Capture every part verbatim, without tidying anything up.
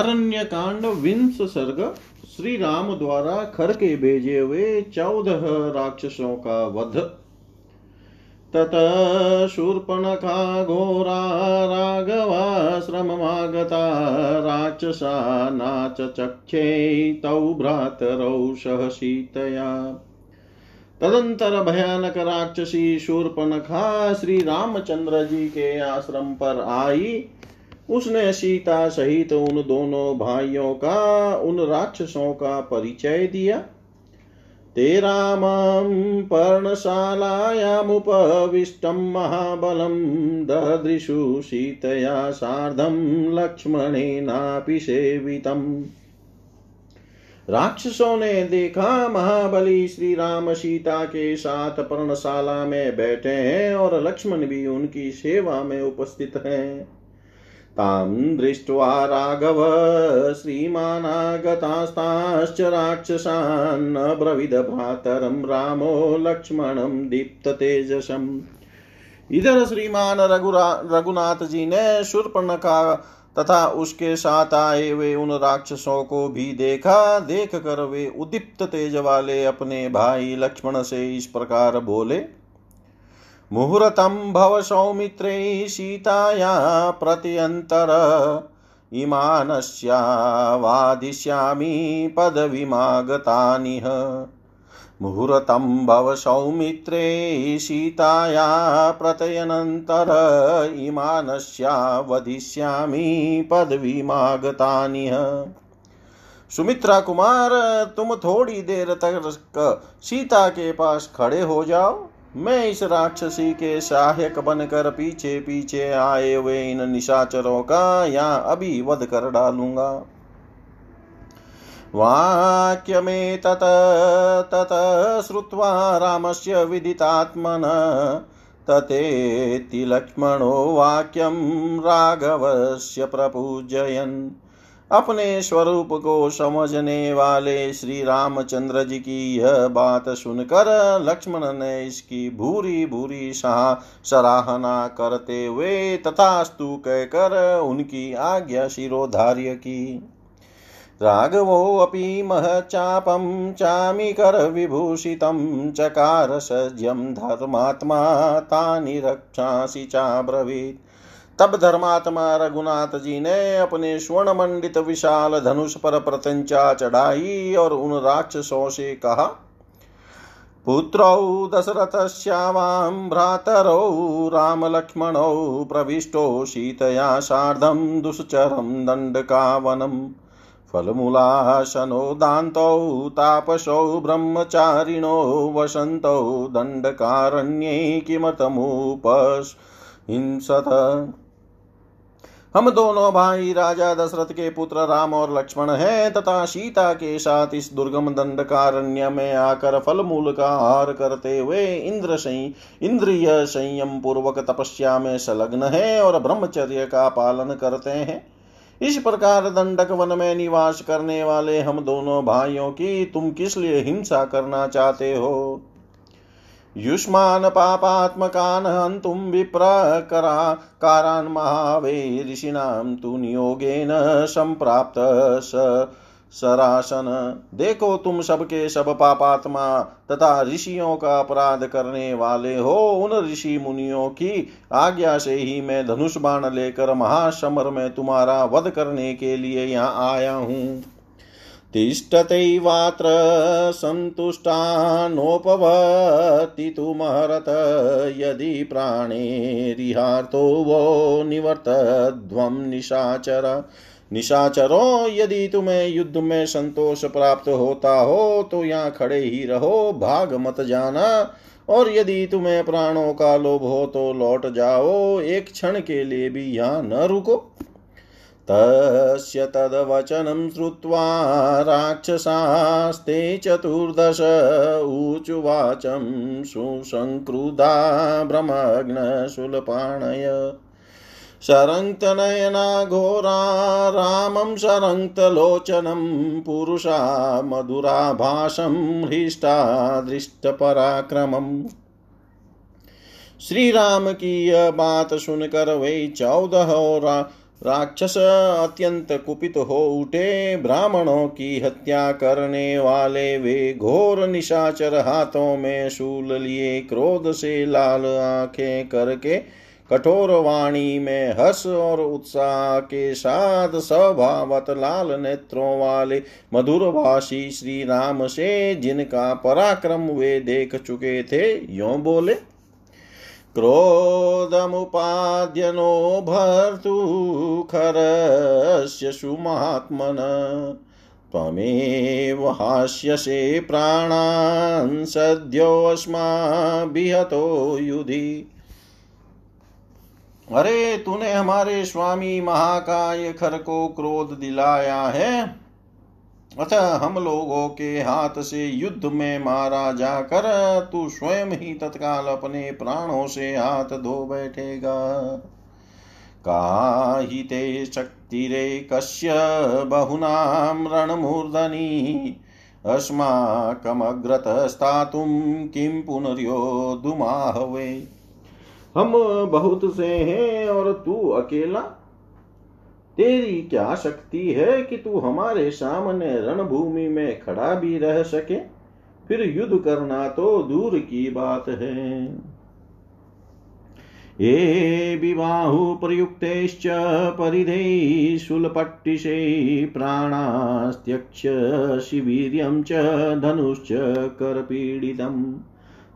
अरण्यकांड विंश सर्ग श्री राम द्वारा खर के भेजे हुए चौदह राक्षसों का वध। ततः शूर्पणखा घोरा राघवाश्रममागता राक्षसा नाच चक्षे तौ भ्रातरौ सह सीतया। तदंतर भयानक राक्षसी शूर्पणखा श्री रामचंद्र जी के आश्रम पर आई। उसने सीता सहित उन दोनों भाइयों का उन राक्षसों का परिचय दिया। तेरा मां पर्णशालायामुपविष्टं महाबलं ददृशु सीतया सार्धं लक्ष्मणेनापि सेवितम्। राक्षसों ने देखा महाबली श्री राम सीता के साथ पर्णशाला में बैठे हैं और लक्ष्मण भी उनकी सेवा में उपस्थित हैं। ताम दृष्ट्वा राघव श्रीमानागतास्ताश्च राक्षसान ब्रवीद भ्रातरं रामो लक्ष्मणं दीप्त तेजसं। इधर श्रीमान रघुरा रघुनाथ जी ने शूर्पणखा तथा उसके साथ आए हुए उन राक्षसों को भी देखा। देख कर वे उदीप्त तेज वाले अपने भाई लक्ष्मण से इस प्रकार बोले। मुहूर्तम भव सौमित्रे सीताया प्रत्यंतर इमानस्या वादिष्यामि पदविमागतानिह। मुहूर्तम भव सौमित्रे सीताया प्रत्यनंतर इमानस्या वदिष्यामि पदविमागतानिह। सुमित्रा कुमार, तुम थोड़ी देर तक सीता के पास खड़े हो जाओ। मैं इस राक्षसी के सहायक बनकर पीछे पीछे आए हुए इन निशाचरों का यहाँ अभी वध कर डालूंगा। वाक्य में तत तत श्रुत्वा रामस्य विदितात्मन ततेति लक्ष्मणो वाक्यम राघवस्य प्रपूजयन्। अपने स्वरूप को समझने वाले श्री रामचंद्र जी की यह बात सुनकर लक्ष्मण ने इसकी भूरी भूरी सराहना करते हुए तथास्तु कहकर उनकी आज्ञा शिरोधार्य की। राघवोऽपि महचापं चामिकर विभूषितं चकार सज्यं धर्मात्मा तानि रक्षांसि चाब्रवीत्। तब धर्मात्मा रघुनाथ जी ने अपने स्वर्ण मंडित विशाल धनुष पर प्रत्यंचा चढ़ाई और उन राक्षसों से कहा। पुत्रौ दशरथस्यावां भ्रातरौ रामलक्ष्मणौ प्रविष्टो सीतया सार्धं दुश्चरं दंडकावनं। फलमूलासनो दान्तौ तापसौ ब्रह्मचारिणो वसन्तौ दंडकारण्ये किमतमुपस् हिंसत। हम दोनों भाई राजा दशरथ के पुत्र राम और लक्ष्मण हैं तथा सीता के साथ इस दुर्गम दंडकारण्य में आकर फलमूल का आहार करते हुए इंद्र संयम इंद्रिय संयम पूर्वक तपस्या में संलग्न हैं और ब्रह्मचर्य का पालन करते हैं। इस प्रकार दंडक वन में निवास करने वाले हम दोनों भाइयों की तुम किस लिए हिंसा करना चाहते हो? युष्मान पापात्मकान् हन्तुं विप्रकरा कारान् महावीरऋषीणां तु नियोगेन संप्राप्त सरासन। देखो, तुम सबके सब पापात्मा तथा ऋषियों का अपराध करने वाले हो। उन ऋषि मुनियों की आज्ञा से ही मैं धनुष बाण लेकर महासमर में तुम्हारा वध करने के लिए यहाँ आया हूँ। तिष्ठतैवात्र संतुष्टानोपवर्तितुमर्हत यदि प्राणेरिहार्थो वो निवर्तध्वं निशाचर। निशाचरो, यदि तुम्हें युद्ध में संतोष प्राप्त होता हो तो यहाँ खड़े ही रहो, भाग मत जाना। और यदि तुम्हें प्राणों का लोभ हो तो लौट जाओ, एक क्षण के लिए भी यहाँ न रुको। तस्य तद्वचनं श्रुत्वा राक्षसास्ते चतुर्दश ऊचुवाचं सुसंक्रुधा ब्रह्मग्नशूलपाणय। शरङ्क्तनयना घोरा रामं शरङ्क्तलोचनं पुरुषा मधुराभासं हृष्टा दृष्टपराक्रमम्। श्री राम की यह बात सुनकर वे चौदह और राक्षस अत्यंत कुपित हो उठे। ब्राह्मणों की हत्या करने वाले वे घोर निशाचर हाथों में शूल लिए क्रोध से लाल आंखें करके कठोर वाणी में हर्ष और उत्साह के साथ स्वभावत लाल नेत्रों वाले मधुरभाषी श्री राम से जिनका पराक्रम वे देख चुके थे यों बोले। क्रोधमुपाद्यनो भर्तु खरस्य सुमहात्मनः त्वमेव हास्यसे प्राणान् सद्योऽस्माभिः हतो युधि। अरे तूने हमारे स्वामी महाकाय खर को क्रोध दिलाया है, अतः हम लोगों के हाथ से युद्ध में मारा जाकर तू स्वयं ही तत्काल अपने प्राणों से हाथ धो बैठेगा। काहि ते शक्तिरे कस्य बहुनाम रणमूर्धनी अस्माकमग्रत स्थातुं किं पुनर्योद्धुमाहवे। हम बहुत से हैं और तू अकेला, तेरी क्या शक्ति है कि तू हमारे सामने रणभूमि में खड़ा भी रह सके, फिर युद्ध करना तो दूर की बात है। ये विवाहु प्रयुक्तेश्च परिधेय शूलपट्टिशे प्राणास्त्यक्ष शिवीर्यं च धनुश्च करपीडितम्।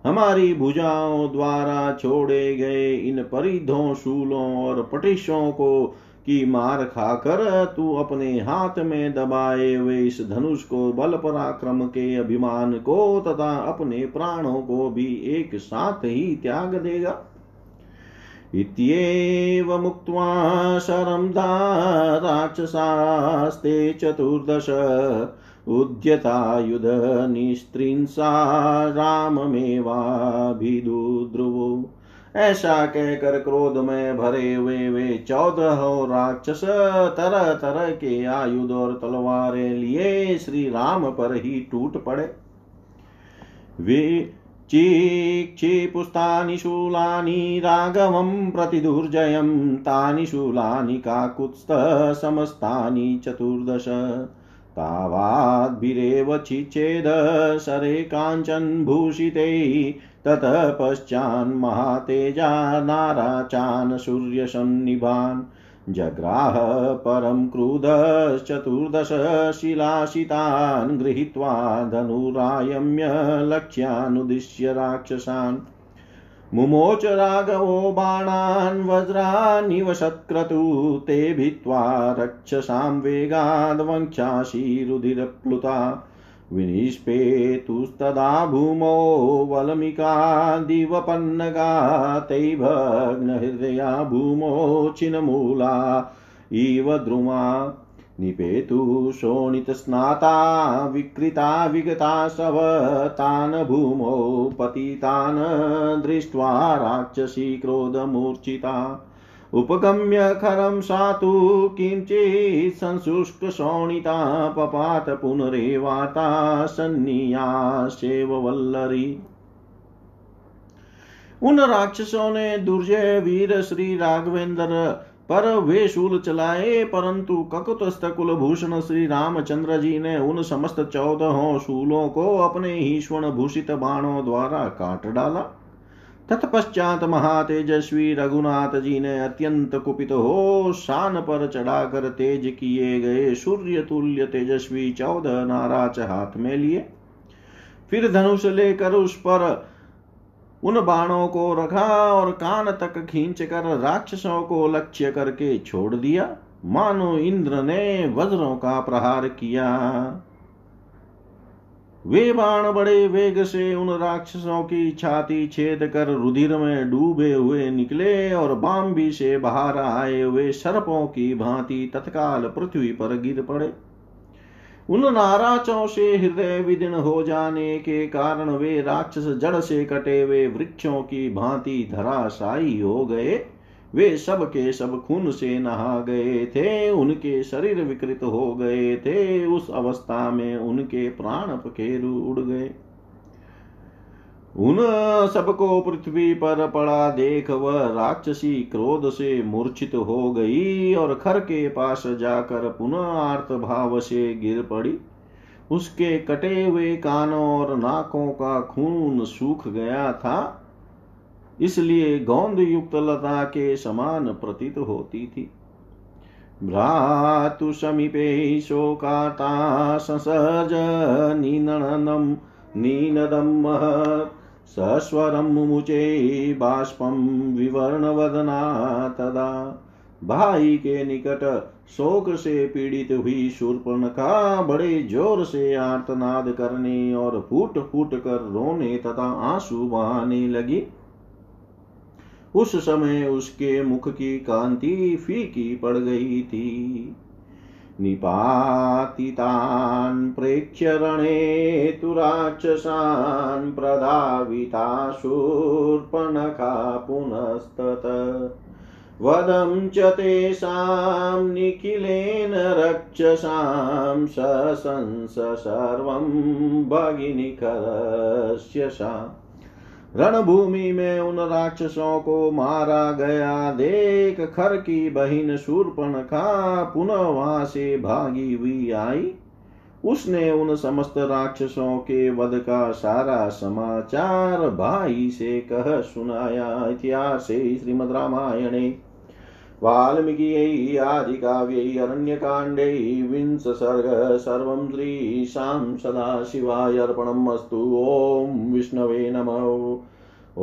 हमारी भुजाओं द्वारा छोड़े गए इन परिधों, शूलों और पटिशों को की मार खाकर तू अपने हाथ में दबाए हुए इस धनुष को, बल पराक्रम के अभिमान को तथा अपने प्राणों को भी एक साथ ही त्याग देगा। इत्येव मुक्त्वा शरमदा राक्षसास्ते चतुर्दश उद्यता युध निस्त्रिंसा राममेवाभिद्रुवो। ऐसा कहकर क्रोध में भरे हुए वे चौदह राक्षस तरह तरह के आयुध और तलवारें लिए श्री राम पर ही टूट पड़े। वे चीक्षिपुस्तानि शूलानि राघवं प्रतिदुर्जयं तानि शूलानि काकुत्स्थ समस्तानि चतुर्दश। तावाद्भिरेव चिच्छेद सरे कांचन भूषिते ततः पश्चान् महातेजा नाराचान् सूर्यसन्निभान् जग्राह परं क्रुधश्चतुर्दश शिलाशितान् गृहीत्वा धनुरायम्य लक्ष्यानुदिश्य राक्षसान्। मुमोच राघवो बाणान् वज्रानिव शत्क्रतु ते भित्वा रक्षसां वेगाद् वंक्षांसि रुधिरप्लुता। विनिष्पेतुस्तदा भूमौ वल्मीकादिवपन्नगा तैभग्नहृदया भूमौ छिन्नमूला इव द्रुमा। निपेतु शोणितस्नाता विकृता विगता शव तान् भूमौ पतितान् दृष्ट्वा राक्षसी क्रोधमूर्छिता। उपगम्य खरं सा तु किंचित् संशुष्कशोणिता पपात पुनरेवाता सन्नियासेव वल्लरी। उन राक्षसों ने दुर्जय वीर श्री राघवेंद्र पर वे शूल चलाए, परंतु ककुतस्थ कुलभूषण श्री रामचंद्र जी ने उन समस्त चौदहों शूलों को अपने ही स्वर्ण भूषित बाणों द्वारा काट डाला। तत्पश्चात महातेजस्वी रघुनाथ जी ने अत्यंत कुपित हो शान पर चढ़ाकर तेज किए गए सूर्य तुल्य तेजस्वी चौदह नाराच हाथ में लिए, फिर धनुष लेकर उस पर उन बाणों को रखा और कान तक खींचकर राक्षसों को लक्ष्य करके छोड़ दिया, मानो इंद्र ने वज्रों का प्रहार किया। वे बाण बड़े वेग से उन राक्षसों की छाती छेद कर रुधिर में डूबे हुए निकले और बाम्बी से बाहर आए हुए सर्पों की भांति तत्काल पृथ्वी पर गिर पड़े। उन नाराचों से हृदय विदीर्ण हो जाने के कारण वे राक्षस जड़ से कटे हुए वृक्षों की भांति धराशायी हो गए। वे सब के सब खून से नहा गए थे, उनके शरीर विकृत हो गए थे, उस अवस्था में उनके प्राण पखेरु उड़ गए। उन सबको पृथ्वी पर पड़ा देख वह राक्षसी क्रोध से मूर्छित हो गई और खर के पास जाकर पुनः आर्त भाव से गिर पड़ी। उसके कटे हुए कानों और नाकों का खून सूख गया था, इसलिए गौंद युक्त लता के समान प्रतीत होती थी। भ्रातु समीपे शोकाता ससर्ज निननम नीनदम्मह सस्वरम मुमुचे बाष्पम विवर्णवदना तदा। भाई के निकट शोक से पीड़ित हुई शूर्पणखा बड़े जोर से आर्तनाद करने और फूट फूट कर रोने तथा आंसू बहाने लगी। उस समय उसके मुख की कांति फीकी पड़ गई थी। निपातितान् प्रेक्ष्य रणे तु राक्षसान् प्रधाविता शूर्पणखा पुनस्ततः। वदं च तेषां निखिलेन रक्षसां ससंस सर्वं भगिनी करस्य सा। रणभूमि में उन राक्षसों को मारा गया देख खर की बहिन शूर्पणखा पुनः वहां से भागी हुई आई। उसने उन समस्त राक्षसों के वध का सारा समाचार भाई से कह सुनाया। इतिहासे श्रीमद् रामायणे वाल्मीकि आदि काव्ये अरण्यकांडे विंश सर्ग सर्वं श्रीशां सदाशिवाय अर्पणमस्तु। ओम विष्णवे नमः।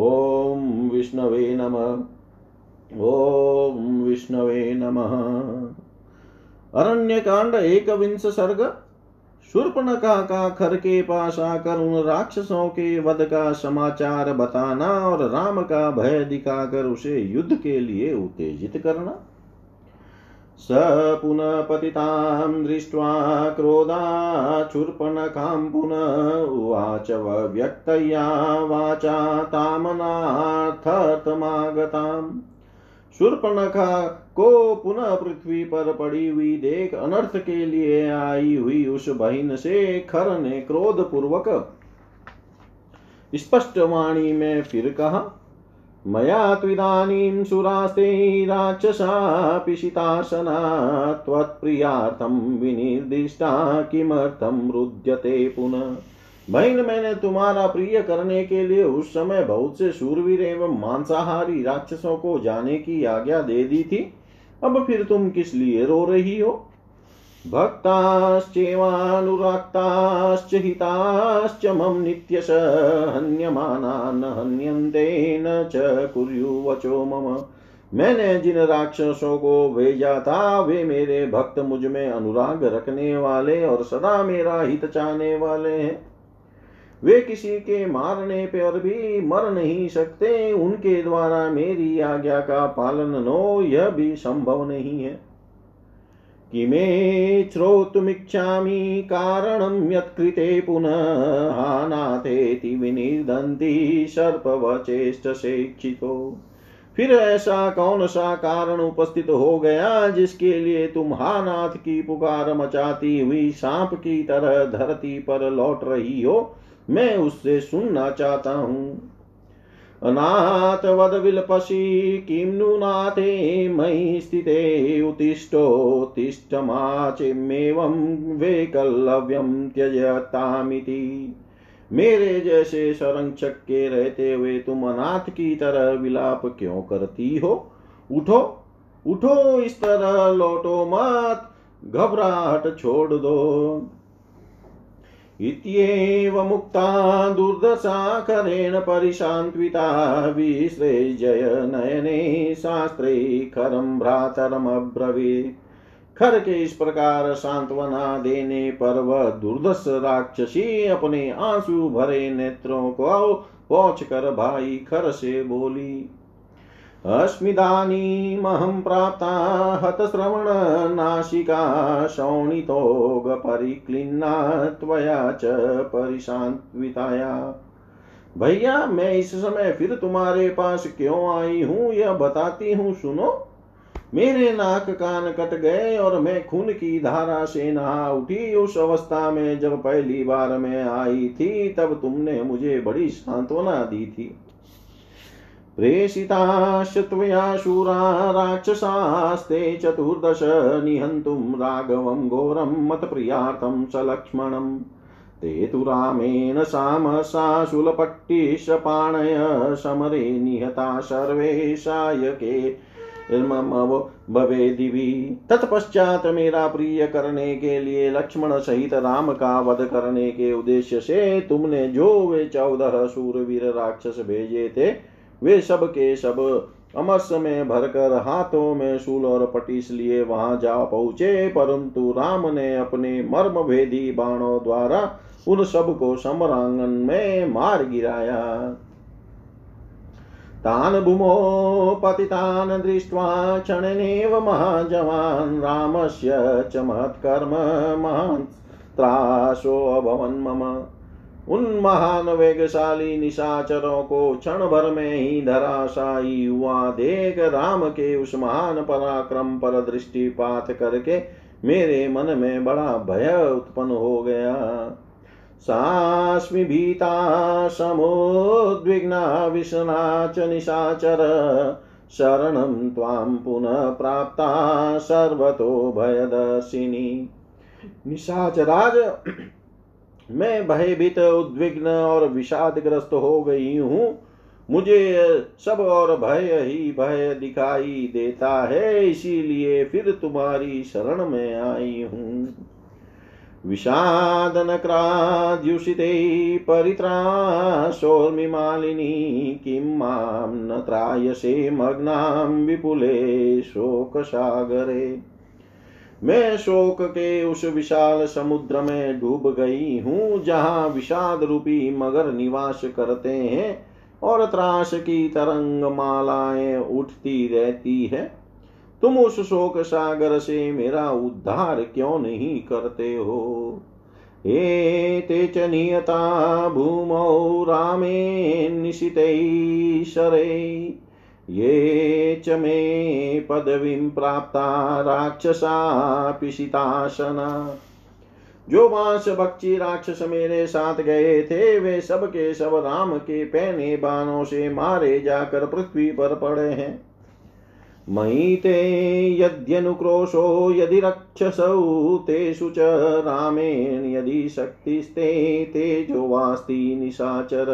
ओम विष्णवे नमः। ओम विष्णवे नमः। अरण्यकांड एकविंश सर्ग। शूर्पणखा का खर के पास आकर उन राक्षसों के वध का समाचार बताना और राम का भय दिखाकर उसे युद्ध के लिए उत्तेजित करना। स पुनः पतितां दृष्ट्वा क्रोधात् शूर्पणखां पुनः उवाच व्यक्तया वाचा तामनार्थमागताम्। शूर्पणखा को पुनः पृथ्वी पर पड़ी हुई देख अनर्थ के लिए आई हुई उस बहिन से खर ने क्रोध पूर्वक स्पष्ट वाणी में फिर कहा, मया त्विदानीं सुरास्ते राक्षसा पिशितासना त्वत्प्रियार्थं विनिर्दिष्टा किमर्थं रुद्यते पुनः। बहन, मैंने तुम्हारा प्रिय करने के लिए उस समय बहुत से शूरवीर एवं मांसाहारी राक्षसों को जाने की आज्ञा दे दी थी, अब फिर तुम किस लिए रो रही हो। भक्ताश्चेवानुराक्ताश्च हिताश्च मम नित्यश हन्यमाना न हन्यन्ते न च कुर्यु वचो मम। मैंने जिन राक्षसों को भेजा था वे मेरे भक्त, मुझ में अनुराग रखने वाले और सदा मेरा हित चाहने वाले हैं। वे किसी के मारने पर भी मर नहीं सकते, उनके द्वारा मेरी आज्ञा का पालन नो यह भी संभव नहीं है। किमे श्रोतुमिच्छामि कारणं यत्कृते पुनः हानाथेति विनिर्दन्ति सर्पवचेष्ट शिक्षितो। फिर ऐसा कौन सा कारण उपस्थित हो गया जिसके लिए तुम हानाथ की पुकार मचाती हुई सांप की तरह धरती पर लौट रही हो, मैं उससे सुनना चाहता हूँ। अनाथ वद विलपसि किं नु नाथे मयि स्थिते उत्तिष्ठोत्तिष्ठ माचेमेवं वैकल्यं त्यजतामिति। मेरे जैसे संरक्षक के रहते हुए तुम अनाथ की तरह विलाप क्यों करती हो। उठो उठो, इस तरह लौटो मत, घबराहट छोड़ दो। इत्येव मुक्ता दुर्दशा करेण परिशान्विता विसृज्य नयने शास्त्रे खरं भ्रातरमब्रवीत्। खर के इस प्रकार सांत्वना देने पर वह दुर्दश राक्षसी अपने आंसू भरे नेत्रों को पोंछ कर भाई खर से बोली, अस्मिदानीमहं प्राप्ता हतश्रवण नाशिका शोणितोग परिक्लिन्ना त्वया च परिशान्विताया। भैया, मैं इस समय फिर तुम्हारे पास क्यों आई हूँ यह बताती हूँ, सुनो। मेरे नाक कान कट गए और मैं खून की धारा से नहा उठी। उस अवस्था में जब पहली बार मैं आई थी तब तुमने मुझे बड़ी सांत्वना दी थी। प्रेषिताश्च त्वया शूरा राक्षसास्ते चतुर्दश निहन्तुं राघवं घोरं मतप्रियार्थं सलक्ष्मणं। ते तु रामेण सामसा शूलपट्टिशपाणय समरे निहता सर्वे सायके तत्पश्चात मेरा प्रिय करने के लिए लक्ष्मण सहित राम का वध करने के उद्देश्य से तुमने जो वे चौदह शूरवीर राक्षस भेजे थे वे सब के सब अमरस में भरकर हाथों में शूल और पटिश लिए वहां जा पहुंचे, परंतु राम ने अपने मर्म भेदी बाणों द्वारा उन सब को समरांगन में मार गिराया। तान भूमो पतितान दृष्ट्वा क्षणनेव महाजवान रामस्य च महत्कर्म महान् त्रासो अभवन् मम। उन महान वेगशाली निशाचरों को क्षण भर में ही धराशायी हुआ देख राम के उस महान पराक्रम पर दृष्टिपात करके मेरे मन में बड़ा भय उत्पन्न हो गया। सास्मि भीता समुद्विग्ना विष्णा च निशाचर शरणं त्वां पुनः प्राप्ता सर्वतो भयदर्शिनी। निशाचराज, मैं भयभीत, उद्विग्न और विषादग्रस्त हो गई हूँ। मुझे सब और भय ही भय दिखाई देता है, इसीलिए फिर तुम्हारी शरण में आई हूँ। विषादनक्राद्युषिते परित्रासोर्मिमालिनी किं मां न त्रायसे मग्नां विपुले शोकसागरे। मैं शोक के उस विशाल समुद्र में डूब गई हूँ जहाँ विषाद रूपी मगर निवास करते हैं और त्रास की तरंग मालाएं उठती रहती है। तुम उस शोक सागर से मेरा उद्धार क्यों नहीं करते हो? एते च नियता भूमौ रामे निशितै शरे ये च मे पदवीं प्राप्ता राक्षसा पिशिताशना। जो बांस बक्ची राक्षस मेरे साथ गए थे वे सब के सब राम के पहने बाणों से मारे जाकर पृथ्वी पर पड़े हैं। मयि ते यद्यनुक्रोशो यदि रक्षसौ तेषु च रामेण यदि शक्तिस्ते तेजो वास्ति निशाचर।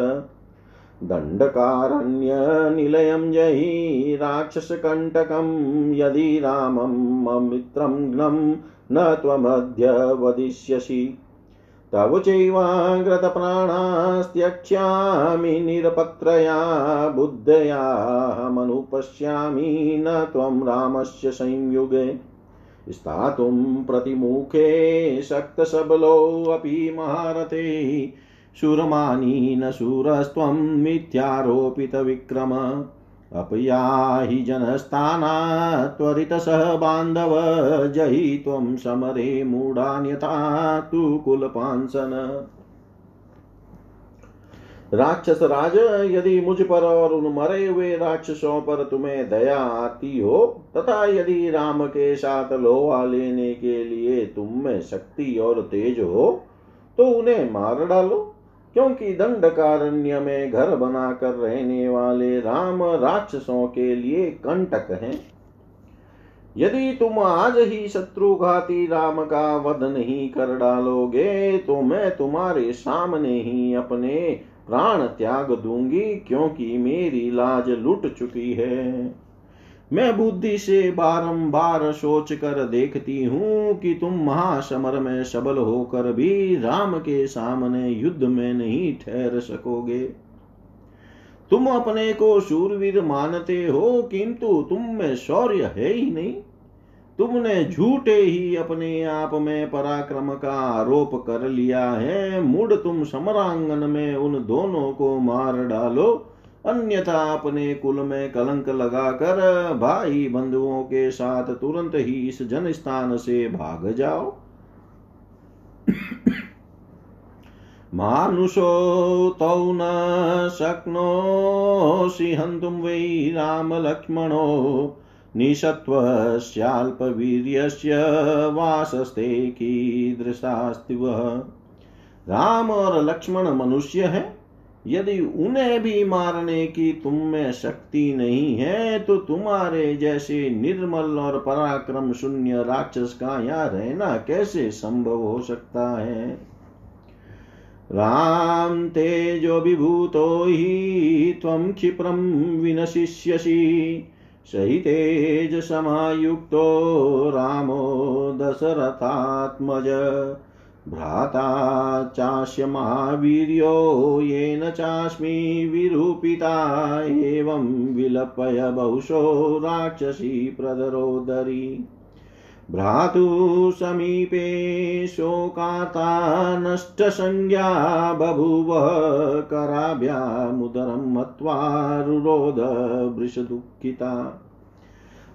दंडकारण्य निलयं जहि राक्षसकंटकं यदि रामं ममित्रं ग्नं न त्वमद्य वदिष्यसि। तव चैवाग्रतप्राणास्त्यक्ष्यामि निरपत्रया बुद्धया मनुपश्यामि न त्वं रामस्य संयुगे। स्थातुं प्रतिमुखे शक्तसबलोऽपि महारथे शूरमानी न शूरस्त्वं मिथ्यारोपितविक्रम। अपयाहि जनस्थानात् त्वरितसह बान्धव जहि त्वं समरे मूढान्यथा तु कुलपांसन। राक्षस राज, यदि मुझ पर और उन मरे हुए राक्षसों पर तुम्हें दया आती हो तथा यदि राम के साथ लोहा लेने के लिए तुम में शक्ति और तेज हो तो उन्हें मार डालो, क्योंकि दंडकारण्य में घर बनाकर रहने वाले राम राक्षसों के लिए कंटक हैं। यदि तुम आज ही शत्रुघाती राम का वध नहीं कर डालोगे तो मैं तुम्हारे सामने ही अपने प्राण त्याग दूंगी, क्योंकि मेरी लाज लुट चुकी है। मैं बुद्धि से बारंबार सोच कर देखती हूँ कि तुम महासमर में सबल होकर भी राम के सामने युद्ध में नहीं ठहर सकोगे। तुम अपने को शूरवीर मानते हो किंतु तुम में शौर्य है ही नहीं। तुमने झूठे ही अपने आप में पराक्रम का आरोप कर लिया है। मूढ़, तुम समरांगन में उन दोनों को मार डालो, अन्यथा अपने कुल में कलंक लगाकर भाई बंधुओं के साथ तुरंत ही इस जनस्थान से भाग जाओ। मानुषो तौ न शक्नोषि हन्तुं वै राम लक्ष्मणो निषत्वस्याल्पवीर्यस्य वासस्ते कीदृशास्ति वः। राम और लक्ष्मण मनुष्य है, यदि उन्हें भी मारने की तुम में शक्ति नहीं है तो तुम्हारे जैसे निर्मल और पराक्रम शून्य राक्षस का यहाँ रहना कैसे संभव हो सकता है। राम तेजो विभूतो हि त्वं क्षिप्रं विनशिष्यसि सहितेज समायुक्तो रामो दशरथात्मज भ्राता चास्य महावीर्यो येन चास्मि विरूपिता एवं विलपय बहुशो राक्षसी प्रदरोदरी भ्रातु समीपे शोकाता नष्टसंज्ञा बभूव कराभ्यामुदरं मत्वा रुरोध वृषदुःखिता।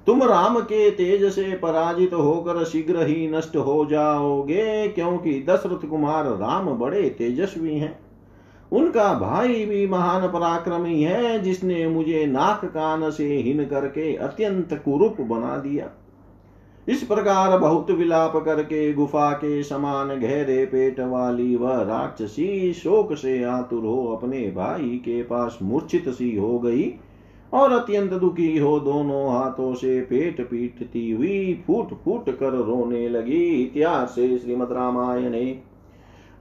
तुम राम के तेज से पराजित होकर शीघ्र ही नष्ट हो जाओगे, क्योंकि दशरथ कुमार राम बड़े तेजस्वी हैं। उनका भाई भी महान पराक्रमी है, जिसने मुझे नाक कान से हिन करके अत्यंत कुरूप बना दिया। इस प्रकार बहुत विलाप करके गुफा के समान गहरे पेट वाली वह राक्षसी शोक से आतुर हो अपने भाई के पास मूर्छित सी हो गई और अत्यंत दुखी हो दोनों हाथों से पेट पीटती हुई फूट फूट कर रोने लगी। इतिहास से श्रीमद् रामायणे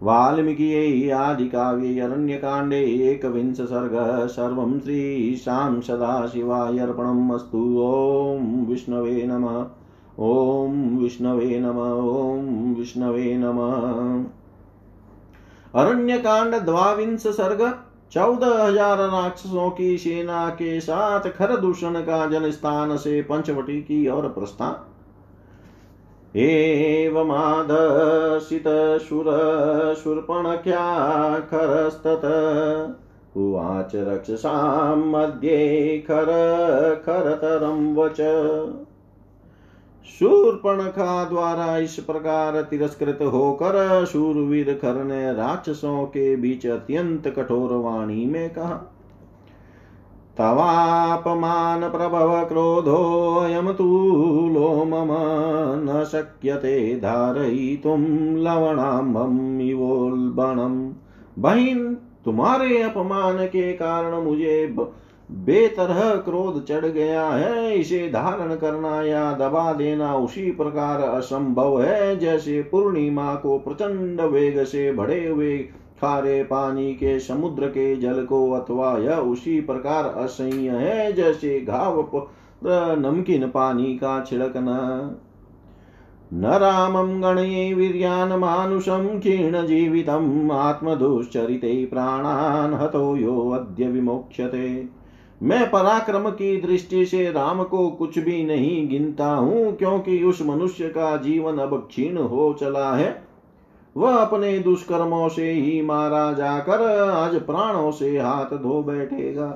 वाल्मीकि आदि काव्ये अरण्यकांडे एकविंश सर्गः सर्वं श्रीशां सदाशिवाय अर्पणमस्तु। ओम विष्णवे नमः, ओम विष्णवे नमः, ओम विष्णवे नमः। अरण्यकांड द्वाविंश सर्ग। चौदह हजार राक्षसों की सेना के साथ खर दुषण का जनस्थान से पंचवटी की ओर प्रस्थान। एवं आदर्शित शूर शूर्पणख्या खरस्तत उवाच रक्षसां मध्ये खर खरतरं वच। शूर्पणखा द्वारा इस प्रकार तिरस्कृत होकर शूरवीर खर ने राक्षसों के बीच अत्यंत कठोर वाणी में कहा, तवापमान प्रभव क्रोधोऽयं तूलो मम न शक्यते धारयितुं लवणाम्भम् इवोल्बणम्। बहिन, तुम्हारे अपमान के कारण मुझे ब... बेतरह क्रोध चढ़ गया है। इसे धारण करना या दबा देना उसी प्रकार असंभव है जैसे पूर्णिमा को प्रचंड वेग से भरे हुए खारे पानी के समुद्र के जल को, अथवा यह उसी प्रकार असह्य है जैसे घाव पर नमकीन पानी का छिड़कना। न रामं गणये वीर्यान् मानुषं क्षीण जीवितम् आत्मदुश्चरिते प्राणान् हतो यो अद्य विमोक्षते। मैं पराक्रम की दृष्टि से राम को कुछ भी नहीं गिनता हूं, क्योंकि उस मनुष्य का जीवन अब क्षीण हो चला है। वह अपने दुष्कर्मों से ही मारा जाकर आज प्राणों से हाथ धो बैठेगा।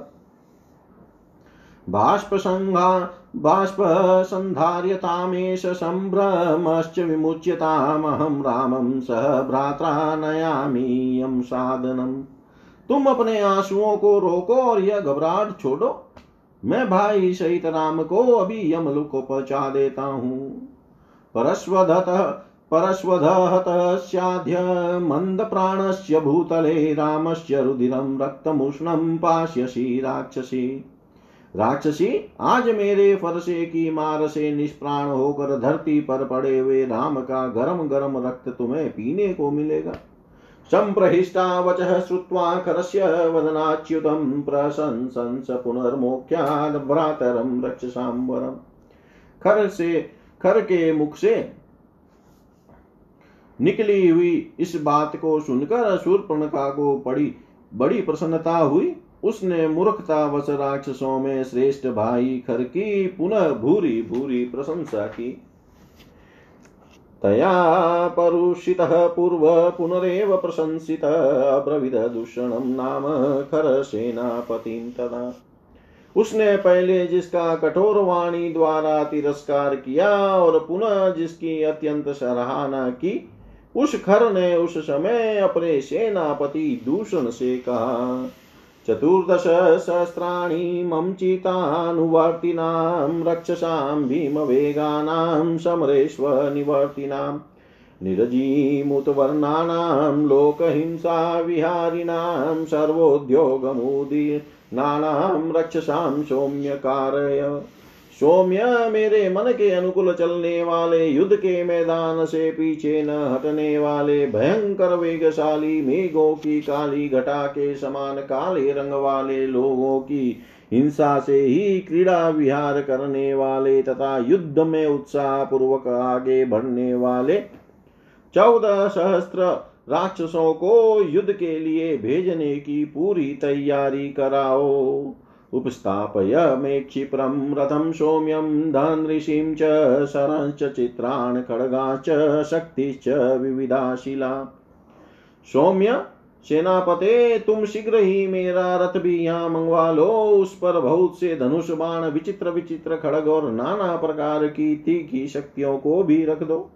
बाष्प संघा बाष्प संधार्यतामेष संभ्रमश्च विमुच्यतामहं रामं सह भ्रात्रा नयामि यं साधनम्। तुम अपने आंसुओं को रोको और यह घबराहट छोड़ो। मैं भाई सहित राम को अभी यमलोक को पहुंचा देता हूं। परश्वधतः परश्वधतः स्याद्य मंद प्राणस्य भूतले रामस्य रुधिरं रक्तमुष्णं पास्यसि राक्षसी। राक्षसी, आज मेरे फरसे की मार से निष्प्राण होकर धरती पर पड़े हुए राम का गरम गरम रक्त तुम्हें पीने को मिलेगा। संप्रहिष्टा वचः श्रुत्वा खरस्य वदनाच्युतं प्रशंसंस पुनर्मोक्ष्याद् भ्रातरं रक्षसाम्बरं। खर से खर के मुख से निकली हुई इस बात को सुनकर शूर्पणखा को बड़ी बड़ी प्रसन्नता हुई। उसने मूर्खतावश राक्षसों में श्रेष्ठ भाई खर की पुनः भूरी भूरी प्रशंसा की। तया परुषितः पूर्व पुनरेव प्रशंसितः अब्रवीद दुषणं नाम खरसेनापतिं तदा। उसने पहले जिसका कठोर वाणी द्वारा तिरस्कार किया और पुनः जिसकी अत्यंत सराहना की, उस खर ने उस समय अपने सेनापति दूषण से कहा, चतुर्दश सहस्राणि मम चितानुवर्तिनां रक्षसां भीमवेगानां समरेश्व निवर्तिनां निर्जीमूतवर्णानां लोकहिंसा विहारिणां सर्वोद्योगमुदीर्णानां रक्षसां सौम्यकारय। सौम्य, मेरे मन के अनुकूल चलने वाले, युद्ध के मैदान से पीछे न हटने वाले, भयंकर वेगशाली, मेघों की काली घटा के समान काले रंग वाले, लोगों की हिंसा से ही क्रीड़ा विहार करने वाले तथा युद्ध में उत्साह पूर्वक आगे बढ़ने वाले चौदह सहस्त्र राक्षसों को युद्ध के लिए भेजने की पूरी तैयारी कराओ। उपस्थापय मे क्षिप्रम रथम सौम्यम धनऋषिं च शरंश्च चित्रान् खड्गाश्च शक्तिश्च विविधाशिला। सौम्य सेनापते, तुम शीघ्र ही मेरा रथ भी यहाँ मंगवा लो। उस पर बहुत से धनुष, बाण, विचित्र विचित्र खड्ग और नाना प्रकार की तीखी शक्तियों को भी रख दो।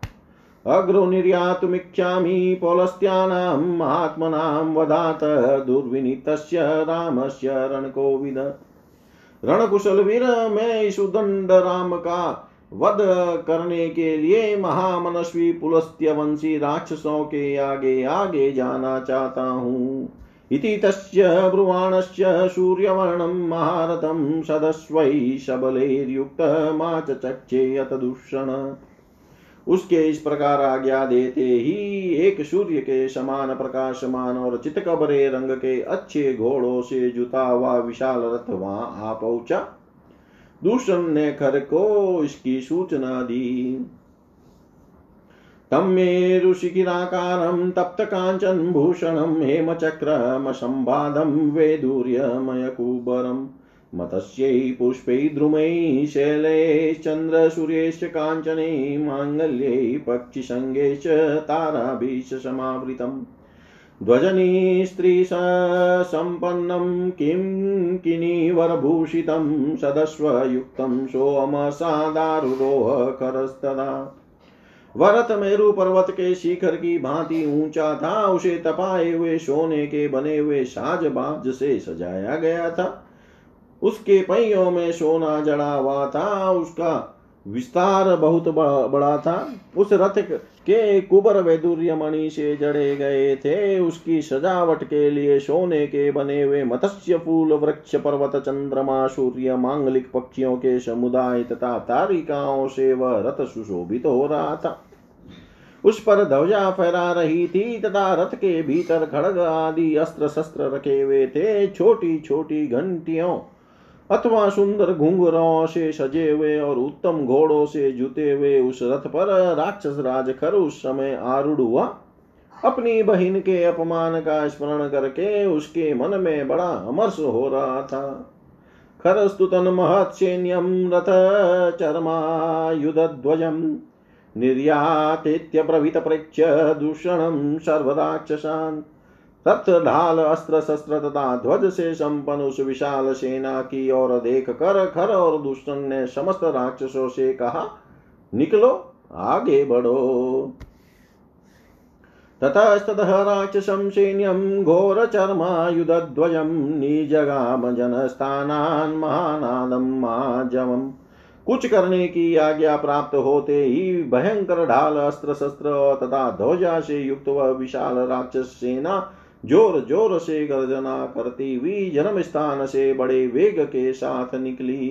अग्रो निर्यातुमिच्छामि पौलस्त्यानां महात्मनां वधात दुर्विनीतस्य रामस्य रणकोविद। रणकुशल वीर, मैं इस उदंड राम का वध करने के लिए महामनस्वी पुलस्त्य वंशी राक्षसों के आगे आगे जाना चाहता हूँ। इति तस्य ब्रुवाणस्य सूर्यवर्णं महारथं सदस्वै शबलैर्युक्तमाचचक्षेयत दुषण। उसके इस प्रकार आज्ञा देते ही एक सूर्य के समान प्रकाशमान और चितकबरे रंग के अच्छे घोड़ों से जुता हुआ विशाल रथ वहां आ पहुंचा। दुषण ने खर को इसकी सूचना दी। तम मे ऋषिकिराकारं तप्त कांचन भूषणं हेम चक्रम संवादम वैदूर्यमय कुबरम मतस्यै पुष्पै द्रुमै शैले चंद्र सूर्येश कांचने मांगल्ये पक्षिसंगेश ताराभीश समावृतम् ध्वजनी स्त्री संपन्नं किंकिनी वरभूषितं सदस्वयुक्तं सोमसा दारुरोह करस्तदा। वरत मेरु पर्वत के शिखर की भांति ऊंचा था। उसे तपाए हुए सोने के बने हुए साज बाज से सजाया गया था। उसके पहियों में सोना जड़ा हुआ था। उसका विस्तार बहुत बड़ा था। उस रथ के कुबर वैदूर्यमणि से जड़े गए थे। उसकी सजावट के लिए सोने के बने हुए मत्स्य फूल, वृक्ष, पर्वत, चंद्रमा, सूर्य, मांगलिक पक्षियों के समुदाय तथा तारिकाओं से वह रथ सुशोभित हो रहा था। उस पर ध्वजा फहरा रही थी तथा रथ के भीतर खड्ग आदि अस्त्र शस्त्र रखे हुए थे। छोटी छोटी घंटियों अथवा सुंदर घुंघरों से सजे हुए और उत्तम घोड़ों से जुते हुए उस रथ पर राक्षस राज खर उस समय आरूढ़ हुआ। अपनी बहन के अपमान का स्मरण करके उसके मन में बड़ा अमर्ष हो रहा था। खरस्तुतन महत् सैन्यम रथ चर्मायुधध्वजम् निर्यातेत्य प्रभृत प्रेक्ष्य दुषणं सर्वराक्षसान्। रथ, ढाल, अस्त्र शस्त्र तथा ध्वज से संपन्न उस विशाल सेना की ओर देख कर खर और दुषण ने समस्त राक्षसों से कहा, निकलो, आगे बढ़ो। ततस्ततः राक्षसं सैन्यं घोरचर्मायुधध्वजं निजगाम जनस्थानान् महानादं माजवम्। कुछ करने की आज्ञा प्राप्त होते ही भयंकर ढाल, अस्त्र शस्त्र तथा ध्वजा से युक्त वह विशाल राक्षस सेना जोर जोर से गर्जना करती हुई जन्म स्थान से बड़े वेग के साथ निकली।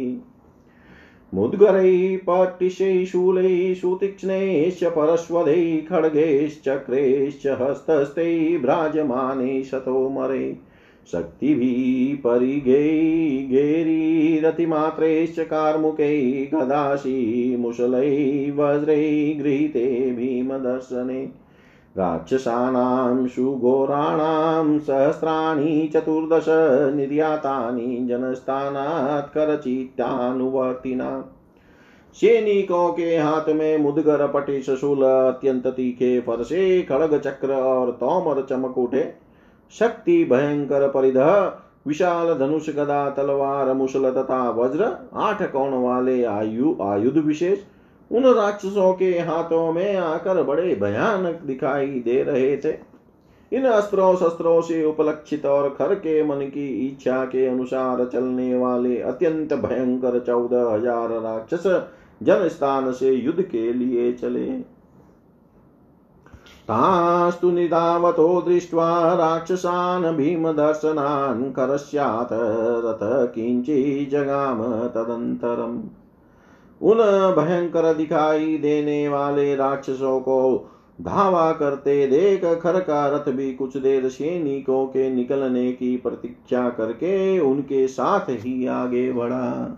मुद्गरैः पट्टिशैः शूलैः सुतीक्ष्णैश्च परश्वदैः खड्गैश्च चक्रैश्च हस्तस्थैः भ्राजमानैः शतोमरैः शक्तिभिः परिगैः गैरीः रतिमात्रैश्च कार्मुकैः गदांसि मुशलैः वज्रैः गृहीते भीमदर्शने। राक्षसानां सुघोराणां सहस्राणि चतुर्दश निर्यातानि जनस्थानात् करचित्तानुवर्तिनाम्। सैनिकों के हाथ में मुद्गर, पटिश, शूल, अत्यंत तीखे फरसे, खड्ग, चक्र और तोमर चमक उठे। शक्ति, भयंकर परिधह, विशाल धनुष, गदा, तलवार, मुसल तथा वज्र, आठ कोण वाले आयु आयुध विशेष उन राक्षसों के हाथों में आकर बड़े भयानक दिखाई दे रहे थे। इन अस्त्रों शस्त्रों से उपलक्षित और खर के मन की इच्छा के अनुसार चलने वाले अत्यंत भयंकर चौदह हजार राक्षस जनस्थान से युद्ध के लिए चले। तास्तु निधावतो दृष्ट्वा राक्षसान भीमदर्शनान् करस्यात् रतः किञ्चित् जगाम तदंतरम्। उन भयंकर दिखाई देने वाले राक्षसों को धावा करते देख खर का रथ भी कुछ देर सैनिकों के निकलने की प्रतीक्षा करके उनके साथ ही आगे बढ़ा।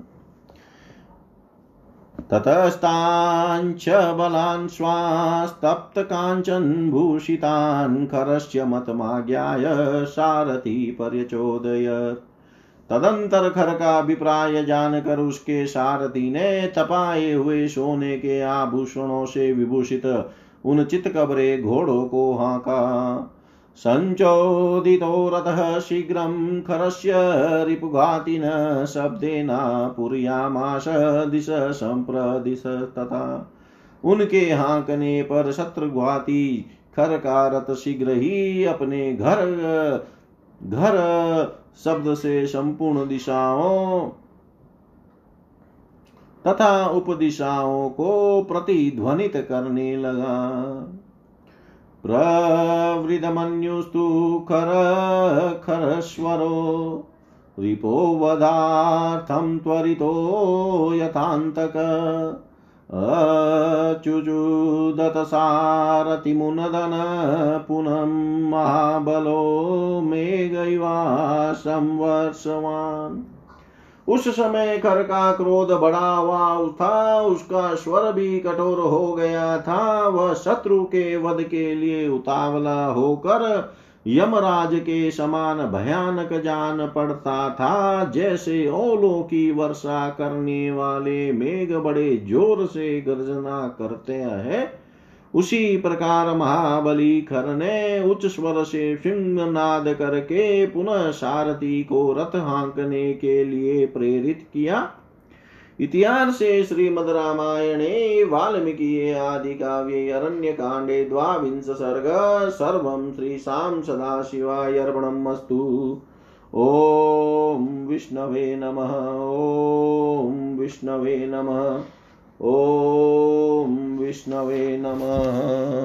ततस्तांच बलान् स्वास्तप्त कांचन भूषितान् खरस्य मतमाज्ञाय सारथि पर्यचोदयत्। तदंतर खर का अभिप्राय जानकर उसके सारथी ने तपाए हुए सोने के आभूषणों से विभूषित उन चितकबरे घोड़ों को हाका। संचोदितो रथः शीघ्रं खरस्य रिपुघातिन शब्देना पूरयामास दिश संप्रदिश। तथा उनके हांकने पर शत्रुघाती खर का रथ शीघ्र ही अपने घर घर शब्द से संपूर्ण दिशाओं तथा उपदिशाओं को प्रतिध्वनित करने लगा। प्रवृद्धमन्युस्तु खर खरश्वरो रिपो वधार्थं त्वरितो यथान्तक। अचुजुदत सारथिमुनदन पुनः महाबलो मेघैवा संवर्षवान्। उस समय खर का क्रोध बढ़ा हुआ था, उसका स्वर भी कठोर हो गया था। वह शत्रु के वध के लिए उतावला होकर यमराज के समान भयानक जान पड़ता था। जैसे ओलों की वर्षा करने वाले मेघ बड़े जोर से गर्जना करते हैं, उसी प्रकार महाबली खर ने उच्च स्वर से सिंह नाद करके पुनः सारथी को रथ हांकने के लिए प्रेरित किया। इतिहास से श्रीमद् रामायणे वाल्मीकि आदि काव्ये अरण्यकांडे द्वाविंश सर्ग सर्वं श्रीशां सदाशिवाय अर्पणमस्तु। ओम विष्णवे नमः। ओम विष्णवे नमः। ओम विष्णवे नमः।